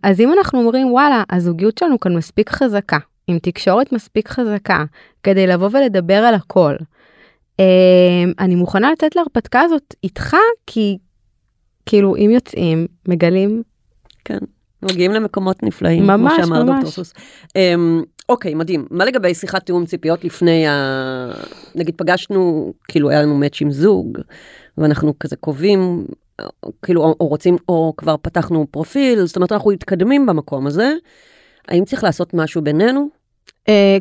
אז אם אנחנו אומרים, וואלה, הזוגיות שלנו כאן מספיק חזקה, עם תקשורת מספיק חזקה, כדי לבוא ולדבר על הכל, אני מוכנה לצאת להרפתקה הזאת איתך, כי כאילו אם יוצאים, מגלים. כן, מגיעים למקומות נפלאים, ממש, כמו שאמר ממש. דוקטור סוס. אוקיי, מדהים. מה לגבי שיחת תיאום ציפיות לפני, נגיד פגשנו, כאילו היה לנו מאץ' עם זוג, ואנחנו כזה קובעים, כאילו או רוצים, או כבר פתחנו פרופיל, זאת אומרת אנחנו מתקדמים במקום הזה, האם צריך לעשות משהו בינינו?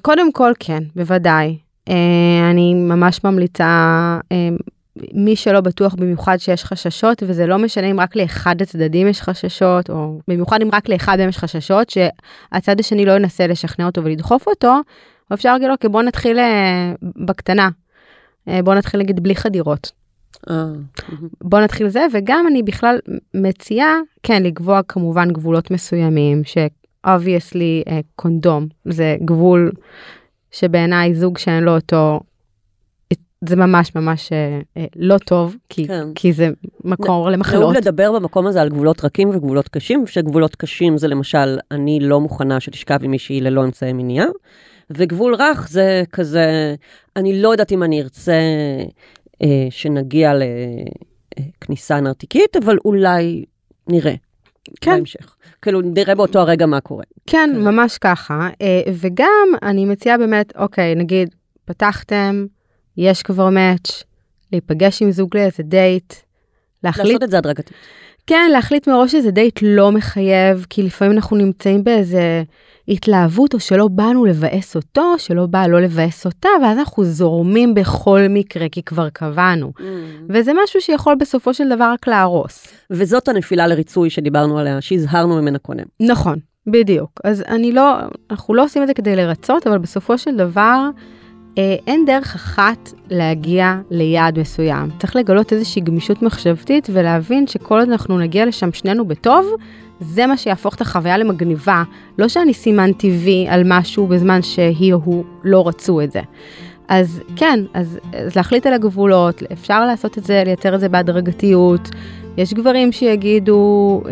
קודם כל כן, בוודאי. אני ממש ממליצה, מי שלא בטוח במיוחד שיש חששות, וזה לא משנה אם רק לאחד הצדדים יש חששות, או במיוחד אם רק לאחד יש חששות, שהצד השני לא ינסה לשכנע אותו ולדחוף אותו, אפשר להגיד לו, כי בוא נתחיל בקטנה, בוא נתחיל נגיד בלי חדירות. בוא נתחיל זה, וגם אני בכלל מציעה, כן, לקבוע כמובן גבולות מסוימים, obviously, קונדום, זה גבול שבעיניי זוג שאין לו אותו, זה ממש ממש לא טוב, כי זה מקור למחלות. נהוג לדבר במקום הזה על גבולות רכים וגבולות קשים, שגבולות קשים זה למשל, אני לא מוכנה שתשכב עם מישהי ללא אמצעי מניעה, וגבול רך זה כזה, אני לא יודעת אם אני ארצה שנגיע לכניסה נרתיקית, אבל אולי נראה. כן. בהמשך. כאילו נראה באותו הרגע מה קורה. כן, כאילו. ממש ככה. וגם אני מציעה באמת, אוקיי, נגיד, פתחתם, יש כבר מאץ', להיפגש עם זוג לאיזה דייט, להחליט לעשות את זה הדרגתית. כן, להחליט מראש שזה דייט לא מחייב, כי לפעמים אנחנו נמצאים באיזה התלהבות, או שלא באנו לבאס אותו, שלא בא לא לבאס אותה, ואז אנחנו זורמים בכל מקרה, כי כבר קבענו. וזה משהו שיכול בסופו של דבר רק להרוס. וזאת הנפילה לריצוי שדיברנו עליה, שהזהרנו ממנה קודם. נכון, בדיוק. אז אנחנו לא עושים את זה כדי לרצות, אבל בסופו של דבר אין דרך אחת להגיע ליעד מסוים. צריך לגלות איזושהי גמישות מחשבתית, ולהבין שכל עוד אנחנו נגיע לשם שנינו בטוב, זה מה שיהפוך את החוויה למגניבה. לא שאני סימנתי וי על משהו בזמן שהיא או הוא לא רצו את זה. אז כן, אז להחליט על הגבולות, אפשר לעשות את זה, לייצר את זה בהדרגתיות. יש גברים שיגידו,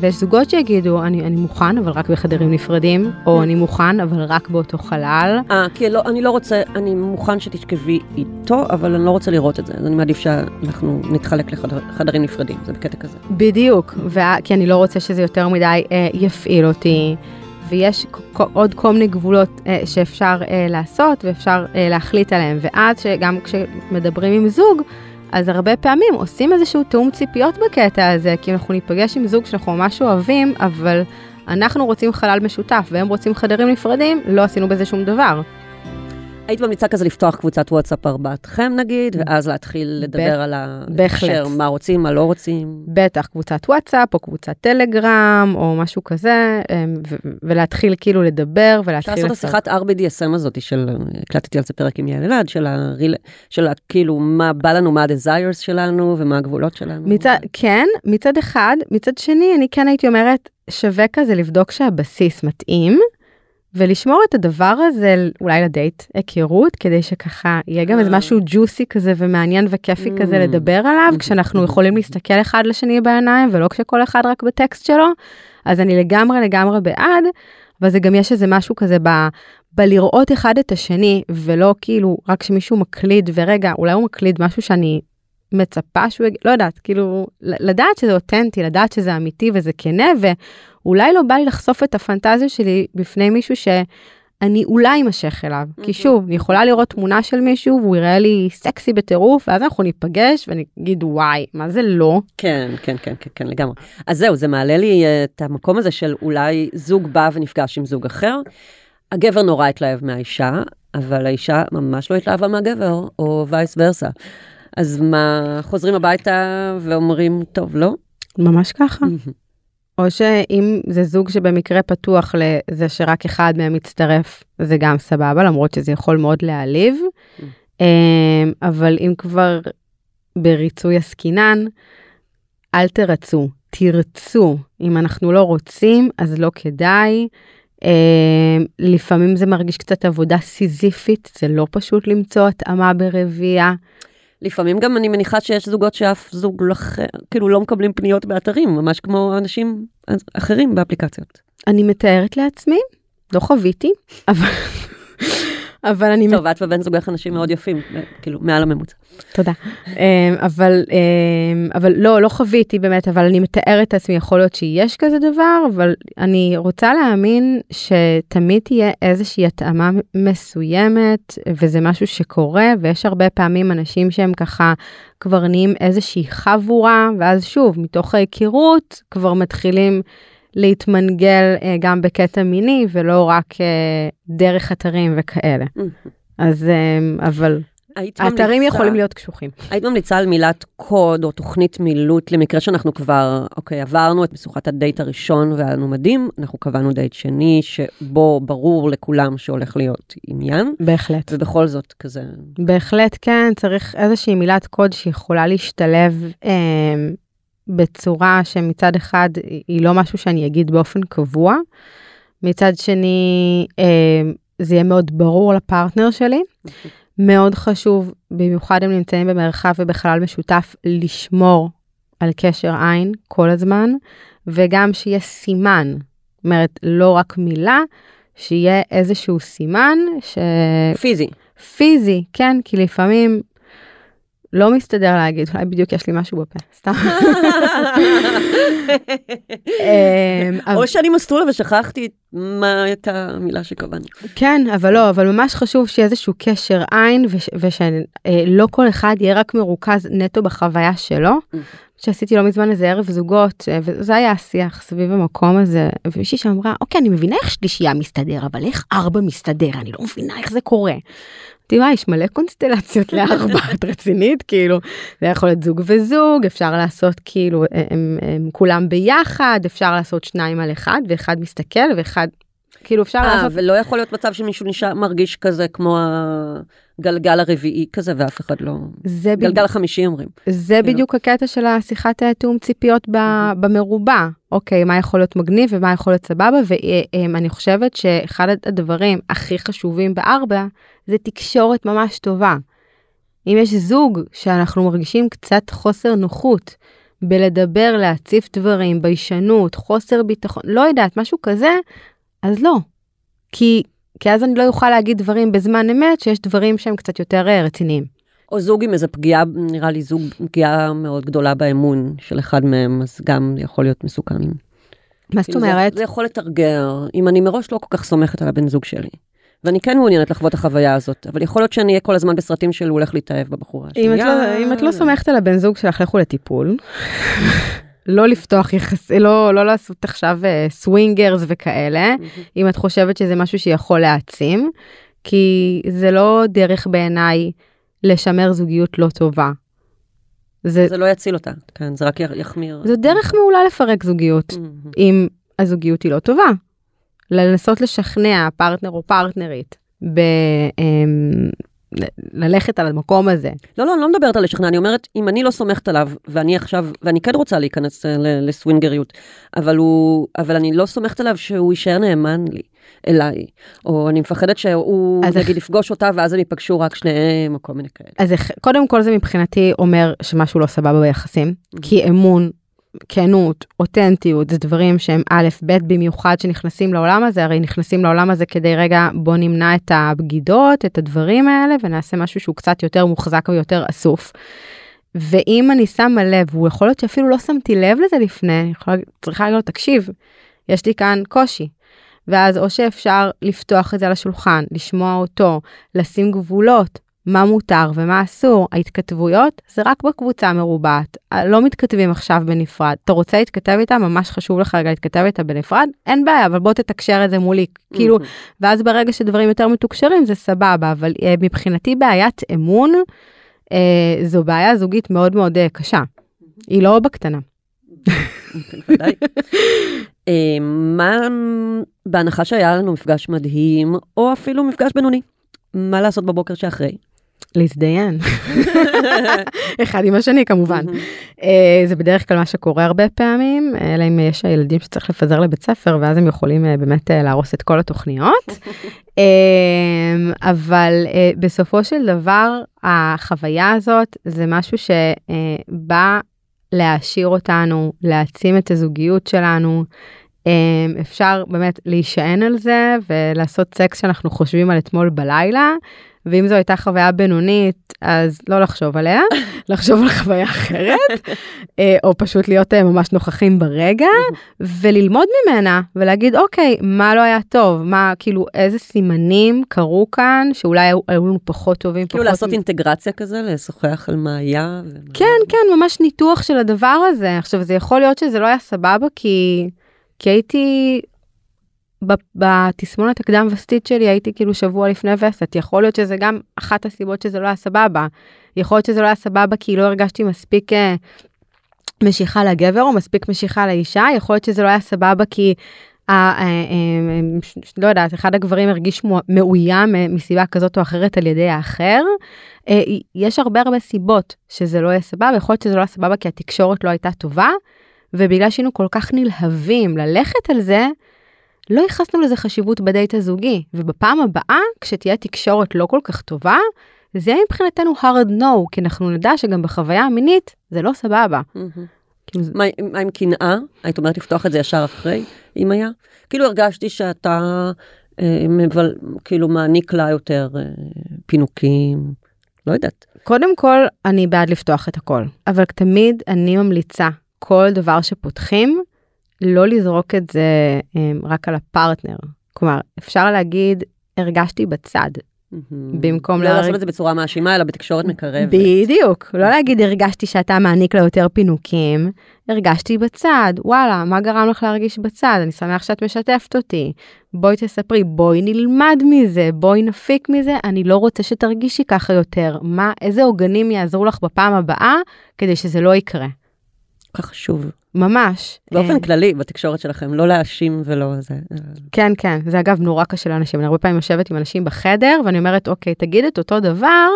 ויש זוגות שיגידו, אני מוכן, אבל רק בחדרים נפרדים, או אני מוכן, אבל רק באותו חלל. כי לא, אני לא רוצה, אני מוכן שתשכבי איתו, אבל אני לא רוצה לראות את זה. אז אני מעדיף שאנחנו נתחלק לחדרים נפרדים, זה בקטע כזה. בדיוק, כי אני לא רוצה שזה יותר מדי יפעיל אותי, ויש עוד כל מיני גבולות שאפשר לעשות, ואפשר להחליט עליהם. ועד שגם כשמדברים עם זוג, אז הרבה פעמים עושים איזשהו תאום ציפיות בקטע הזה, כי אנחנו ניפגש עם זוג שאנחנו ממש אוהבים, אבל אנחנו רוצים חלל משותף, והם רוצים חדרים נפרדים, לא עשינו בזה שום דבר. היית ממליצה כזה לפתוח קבוצת וואטסאפ ארבעתכם נגיד, ואז להתחיל לדבר על ההקשר, מה רוצים, מה לא רוצים. בטח, קבוצת וואטסאפ או קבוצת טלגרם או משהו כזה, ולהתחיל כאילו לדבר ולהתחיל... לעשות השיחת RBDSM הזאת של, הקלטתי על זה פרק עם יעל אלעד, של כאילו מה בא לנו, מה ה-desires שלנו ומה הגבולות שלנו. כן, מצד אחד, מצד שני, אני כן הייתי אומרת, שווה כזה לבדוק שהבסיס מתאים, ולשמור את הדבר הזה, אולי לדייט, היכרות, כדי שככה יהיה גם איזה משהו ג'וסי כזה ומעניין וכיפי כזה לדבר עליו, כשאנחנו יכולים להסתכל אחד לשני בעיניים, ולא כשכל אחד רק בטקסט שלו, אז אני לגמרי בעד, אבל זה גם יש איזה משהו כזה בלראות אחד את השני, ולא כאילו רק שמישהו מקליד, ורגע, אולי הוא מקליד משהו שאני מצפה שהוא, לא יודעת, כאילו, לדעת שזה אותנטי, לדעת שזה אמיתי וזה כנה, ואולי לא בא לי לחשוף את הפנטזיה שלי בפני מישהו שאני אולי אמשך אליו. כי שוב, אני יכולה לראות תמונה של מישהו, והוא יראה לי סקסי בטירוף, ואז אנחנו ניפגש ונגיד, וואי, מה זה לא? כן, כן, כן, כן, לגמרי. אז זהו, זה מעלה לי את המקום הזה של אולי זוג בא ונפגש עם זוג אחר, הגבר נורא התלהב מהאישה, אבל האישה ממש לא התלהבה מהגבר, או וייס ורסה. אז מה, חוזרים הביתה ואומרים, טוב, לא? ממש ככה. או שאם זה זוג שבמקרה פתוח לזה שרק אחד מהם מצטרף, זה גם סבבה, למרות שזה יכול מאוד להעליב. אבל אם כבר בריצוי הסכינן, אל תרצו, תרצו. אם אנחנו לא רוצים, אז לא כדאי. לפעמים זה מרגיש קצת עבודה סיזיפית, זה לא פשוט למצוא התאמה ברביעה. לפעמים גם אני מניחה שיש זוגות שאף זוג כאילו לא מקבלים פניות באתרים, ממש כמו אנשים אחרים באפליקציות. אני מתארת לעצמי, לא חוויתי, אבל אני... טוב, את ובן זוגך אנשים מאוד יפים, כאילו, מעל הממוצע. תודה. אבל לא חוויתי באמת, אבל אני מתארת לעצמי, יכול להיות שיש כזה דבר, אבל אני רוצה להאמין שתמיד תהיה איזושהי התאמה מסוימת, וזה משהו שקורה, ויש הרבה פעמים אנשים שהם ככה כבר נהיים איזושהי חבורה, ואז שוב, מתוך ההיכרות כבר מתחילים להתמנגל גם בקטע מיני, ולא רק דרך אתרים וכאלה. אז, אבל האתרים יכולים להיות קשוחים. היית ממליצה על מילת קוד, או תוכנית מילוט, למקרה שאנחנו כבר, אוקיי, עברנו את משוחת הדייט הראשון, והנומדים, אנחנו קבענו דייט שני, שבו ברור לכולם שהולך להיות עניין. בהחלט. ובכל זאת כזה. בהחלט, כן, צריך איזושהי מילת קוד, שיכולה להשתלב בצורה שמצד אחד היא לא משהו שאני אגיד באופן קבוע, מצד שני זה יהיה מאוד ברור לפרטנר שלי, מאוד חשוב, במיוחד הם נמצאים במרחב ובחלל משותף, לשמור על קשר עין כל הזמן, וגם שיהיה סימן, זאת אומרת לא רק מילה, שיהיה איזשהו סימן פיזי. פיזי, כן, כי לפעמים... לא מסתדר להגיד, אולי בדיוק יש לי משהו בפה, סתם. או שאני מסתולה ושכחתי מה הייתה המילה שקבענו. כן, אבל לא, אבל ממש חשוב שיהיה איזשהו קשר עין, ושלא כל אחד יהיה רק מרוכז נטו בחוויה שלו, שעשיתי לא מזמן איזה ערב זוגות, וזה היה השיח סביב המקום הזה, ומישהי שאמרה, אוקיי, אני מבינה איך שלישייה מסתדר, אבל איך 4 מסתדר? אני לא מבינה איך זה קורה. תראה, יש מלא קונסטלציות לארבע, את רצינית, כאילו, זה יכול להיות זוג וזוג, אפשר לעשות כאילו, הם כולם ביחד, אפשר לעשות 2 על 1, ואחד מסתכל, ואחד, כאילו אפשר לעשות... ולא יכול להיות מצב שמישהו מרגיש כזה, כמו הגלגל הרביעי כזה, ואף אחד לא... גלגל ה-50 אומרים. זה בדיוק הקטע של השיחת תאום ציפיות במרובה. אוקיי, מה יכול להיות מגניב, ומה יכול להיות סבבה, ואני חושבת שאחד הדברים הכי חשובים בארבע, זה תקשורת ממש טובה. אם יש זוג שאנחנו מרגישים קצת חוסר נוחות, בלדבר, להציף דברים, ביישנות, חוסר ביטחון, לא יודעת, משהו כזה, אז לא. כי אז אני לא יוכל להגיד דברים בזמן אמת, שיש דברים שהם קצת יותר רציניים. או זוג עם איזו פגיעה, נראה לי זוג פגיעה מאוד גדולה באמון של אחד מהם, אז גם יכול להיות מסוכן. מה זאת אומרת? זה יכול לתרגר, אם אני מראש לא כל כך סומכת על הבן זוג שלי. ואני כן מעוניינת לחוות החוויה הזאת, אבל יכול להיות שאני אהיה כל הזמן בסרטים של הוא הולך להתאהב בבחורה. אם את לא סומכת על הבן זוג שלך, לכו לטיפול. לא לפתוח יחסי, לא לעשות עכשיו סווינגרס וכאלה, אם את חושבת שזה משהו שיכול להעצים, כי זה לא דרך בעיניי לשמר זוגיות לא טובה. זה לא יציל אותה, כן, זה רק יחמיר. זו דרך מעולה לפרק זוגיות, אם הזוגיות היא לא טובה. לנסות לשכנע פרטנר או פרטנרית ללכת על המקום הזה. לא, אני לא מדברת על לשכנע, אני אומרת, אם אני לא סומכת עליו, ואני עכשיו, ואני כן רוצה להיכנס לסווינגריות, אבל אני לא סומכת עליו שהוא יישאר נאמן לי, אליי, או אני מפחדת שהוא נגיד לפגוש אותה, ואז הם ייפגשו רק שניהם, או כל מיני כאלה. אז קודם כל זה מבחינתי אומר שמשהו לא סבבה ביחסים, כי אמון, כנות, אותנטיות, זה דברים שהם א', ב', במיוחד שנכנסים לעולם הזה, הרי נכנסים לעולם הזה כדי רגע בוא נמנע את הבגידות, את הדברים האלה, ונעשה משהו שהוא קצת יותר מוחזק ויותר אסוף. ואם אני שמה לב, הוא יכול להיות שאפילו לא שמתי לב לזה לפני, צריכה להגיד לו, תקשיב, יש לי כאן קושי. ואז או שאפשר לפתוח את זה על השולחן, לשמוע אותו, לשים גבולות, מה מותר ומה אסור. ההתכתבויות זה רק בקבוצה מרובעת. לא מתכתבים עכשיו בנפרד. אתה רוצה להתכתב איתה, ממש חשוב לך רגע להתכתב איתה בנפרד, אין בעיה, אבל בוא תתקשר את זה מולי. כאילו, ואז ברגע שדברים יותר מתוקשרים זה סבבה, אבל מבחינתי בעיית אמון, זו בעיה זוגית מאוד מאוד קשה. היא לא בקטנה. ודאי. מה, בהנחה שהיה לנו מפגש מדהים, או אפילו מפגש בינוני, מה לעשות בבוקר שאחרי? להזדיין. אחד עם השני, כמובן. זה בדרך כלל מה שקורה הרבה פעמים, אלא אם יש הילדים שצריך לפזר לבית ספר, ואז הם יכולים באמת להרוס את כל התוכניות. אבל בסופו של דבר, החוויה הזאת זה משהו שבא להעשיר אותנו, להעצים את הזוגיות שלנו, אפשר באמת להישען על זה ולעשות סקס שאנחנו חושבים על אתמול בלילה, ואם זו הייתה חוויה בינונית, אז לא לחשוב עליה, לחשוב על חוויה אחרת, או פשוט להיות ממש נוכחים ברגע, וללמוד ממנה, ולהגיד, אוקיי, מה לא היה טוב? מה, כאילו, איזה סימנים קרו כאן, שאולי היו לנו פחות טובים? כאילו לעשות אינטגרציה כזה, לשוחח על מה היה? כן, ממש ניתוח של הדבר הזה. עכשיו, זה יכול להיות שזה לא היה סבבה, כי הייתי, בתסמונת הקדם וסטית שלי, הייתי כאילו שבוע לפני וסת, יכול להיות שזה גם אחת הסיבות שזה לא היה סבבה, יכול להיות שזה לא היה סבבה כי לא הרגשתי מספיק משיכה לגבר, או מספיק משיכה לאישה, יכול להיות שזה לא היה סבבה כי, לא יודעת, אחד הגברים הרגיש מאוים מסיבה כזאת או אחרת על ידי האחר, יש הרבה סיבות שזה לא היה סבבה, יכול להיות שזה לא היה סבבה כי התקשורת לא הייתה טובה, ובגלל שהיינו כל כך נלהבים ללכת על זה, לא ייחסנו לזה חשיבות בדייט הזוגי. ובפעם הבאה, כשתהיה תקשורת לא כל כך טובה, זה מבחינתנו hard no, כי אנחנו נדע שגם בחוויה המינית זה לא סבבה. מה עם קנאה? היית אומרת לפתוח את זה ישר אחרי, אם היה? כאילו הרגשתי שאתה כאילו מעניק לה יותר פינוקים, לא יודעת. קודם כל, אני בעד לפתוח את הכל, אבל תמיד אני ממליצה, כל דבר שפותחים, לא לזרוק את זה רק על הפרטנר. כלומר, אפשר להגיד, הרגשתי בצד. במקום לא לעשות את זה בצורה מאשימה, אלא בתקשורת מקרבת. בדיוק. לא להגיד, הרגשתי שאתה מעניק ליותר פינוקים, הרגשתי בצד. וואלה, מה גרם לך להרגיש בצד? אני שמח שאת משתפת אותי. בואי תספרי, בואי נלמד מזה, בואי נפיק מזה, אני לא רוצה שתרגישי ככה יותר. מה, איזה עוגנים יעזרו לך בפעם הבאה, כדי שזה לא יקרה? כך חשוב. ממש. באופן כללי, בתקשורת שלכם, לא להאשים ולא זה. כן, זה אגב נורא קשה לאנשים. אני הרבה פעמים יושבת עם אנשים בחדר, ואני אומרת, אוקיי, תגיד את אותו דבר,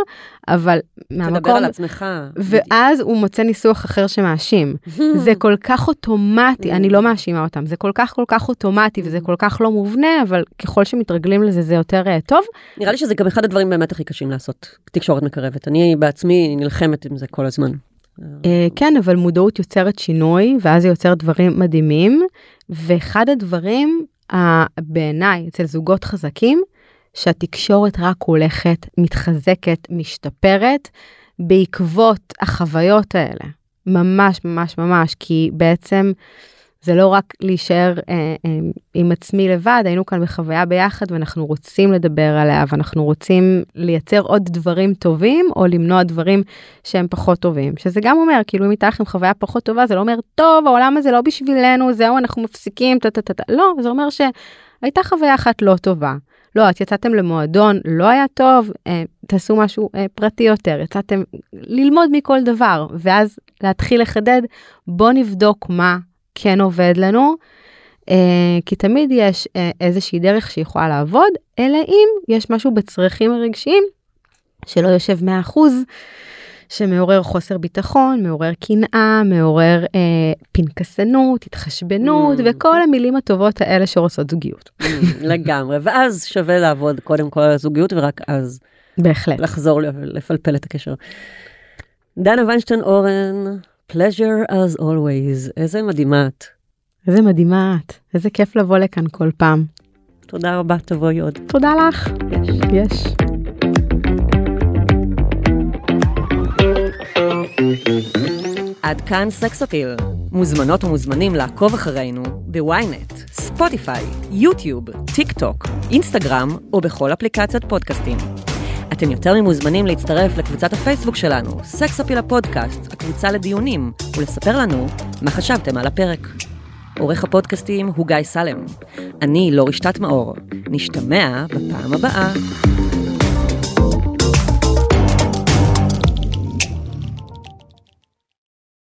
אבל מהמקום... תדבר על עצמך. ואז הוא מוצא ניסוח אחר שמאשים. זה כל כך אוטומטי, אני לא מאשימה אותם, זה כל כך אוטומטי, וזה כל כך לא מובנה, אבל ככל שמתרגלים לזה, זה יותר טוב. נראה לי שזה גם אחד הדברים באמת הכי קשים לעשות, תקשורת מקרבת. אני בעצמי נלחמת עם זה כל הזמן. כן, אבל מודעות יוצרת שינוי, ואז היא יוצרת דברים מדהימים, ואחד הדברים בעיניי אצל זוגות חזקים, שהתקשורת רק הולכת, מתחזקת, משתפרת, בעקבות החוויות האלה. ממש, ממש, ממש, כי בעצם זה לא רק להישאר עם עצמי לבד, היינו כאן בחוויה ביחד, ואנחנו רוצים לדבר עליה, ואנחנו רוצים לייצר עוד דברים טובים, או למנוע דברים שהם פחות טובים. שזה גם אומר, כאילו אם הייתה לכם חוויה פחות טובה, זה לא אומר, טוב, העולם הזה לא בשבילנו, זהו, אנחנו מפסיקים, לא, זה אומר שהייתה חוויה אחת לא טובה. לא, את יצאתם למועדון, לא היה טוב, תעשו משהו פרטי יותר, יצאתם ללמוד מכל דבר, ואז להתחיל לחדד, בוא נבדוק מה כן עובד לנו, כי תמיד יש איזושהי דרך שיכולה לעבוד, אלא אם יש משהו בצרכים הרגשיים, שלא יושב 100%, שמעורר חוסר ביטחון, מעורר קנאה, מעורר פנקסנות, התחשבנות, וכל המילים הטובות האלה שרוצות זוגיות. לגמרי, ואז שווה לעבוד קודם כל על הזוגיות, ורק אז בהחלט. לחזור לפלפל את הקשר. דנה ויינשטיין אורן, pleasure as always. איזה מדהימה את. איזה מדהימה את. איזה כיף לבוא לכאן כל פעם. תודה רבה, תבואי עוד. תודה לך. יש. עד כאן סקס אפיל. מוזמנות ומוזמנים לעקוב אחרינו בוויינט, ספוטיפיי, יוטיוב, טיק טוק, אינסטגרם או בכל אפליקציית פודקאסטים. אתם יותר ממוזמנים להצטרף לקבוצת הפייסבוק שלנו, סקס אפיל הפודקאסט, הקבוצה לדיונים, ולספר לנו מה חשבתם על הפרק. עורך הפודקאסטים הוא גיא סלם. אני לורי שטטמאור. נשתמע בפעם הבאה.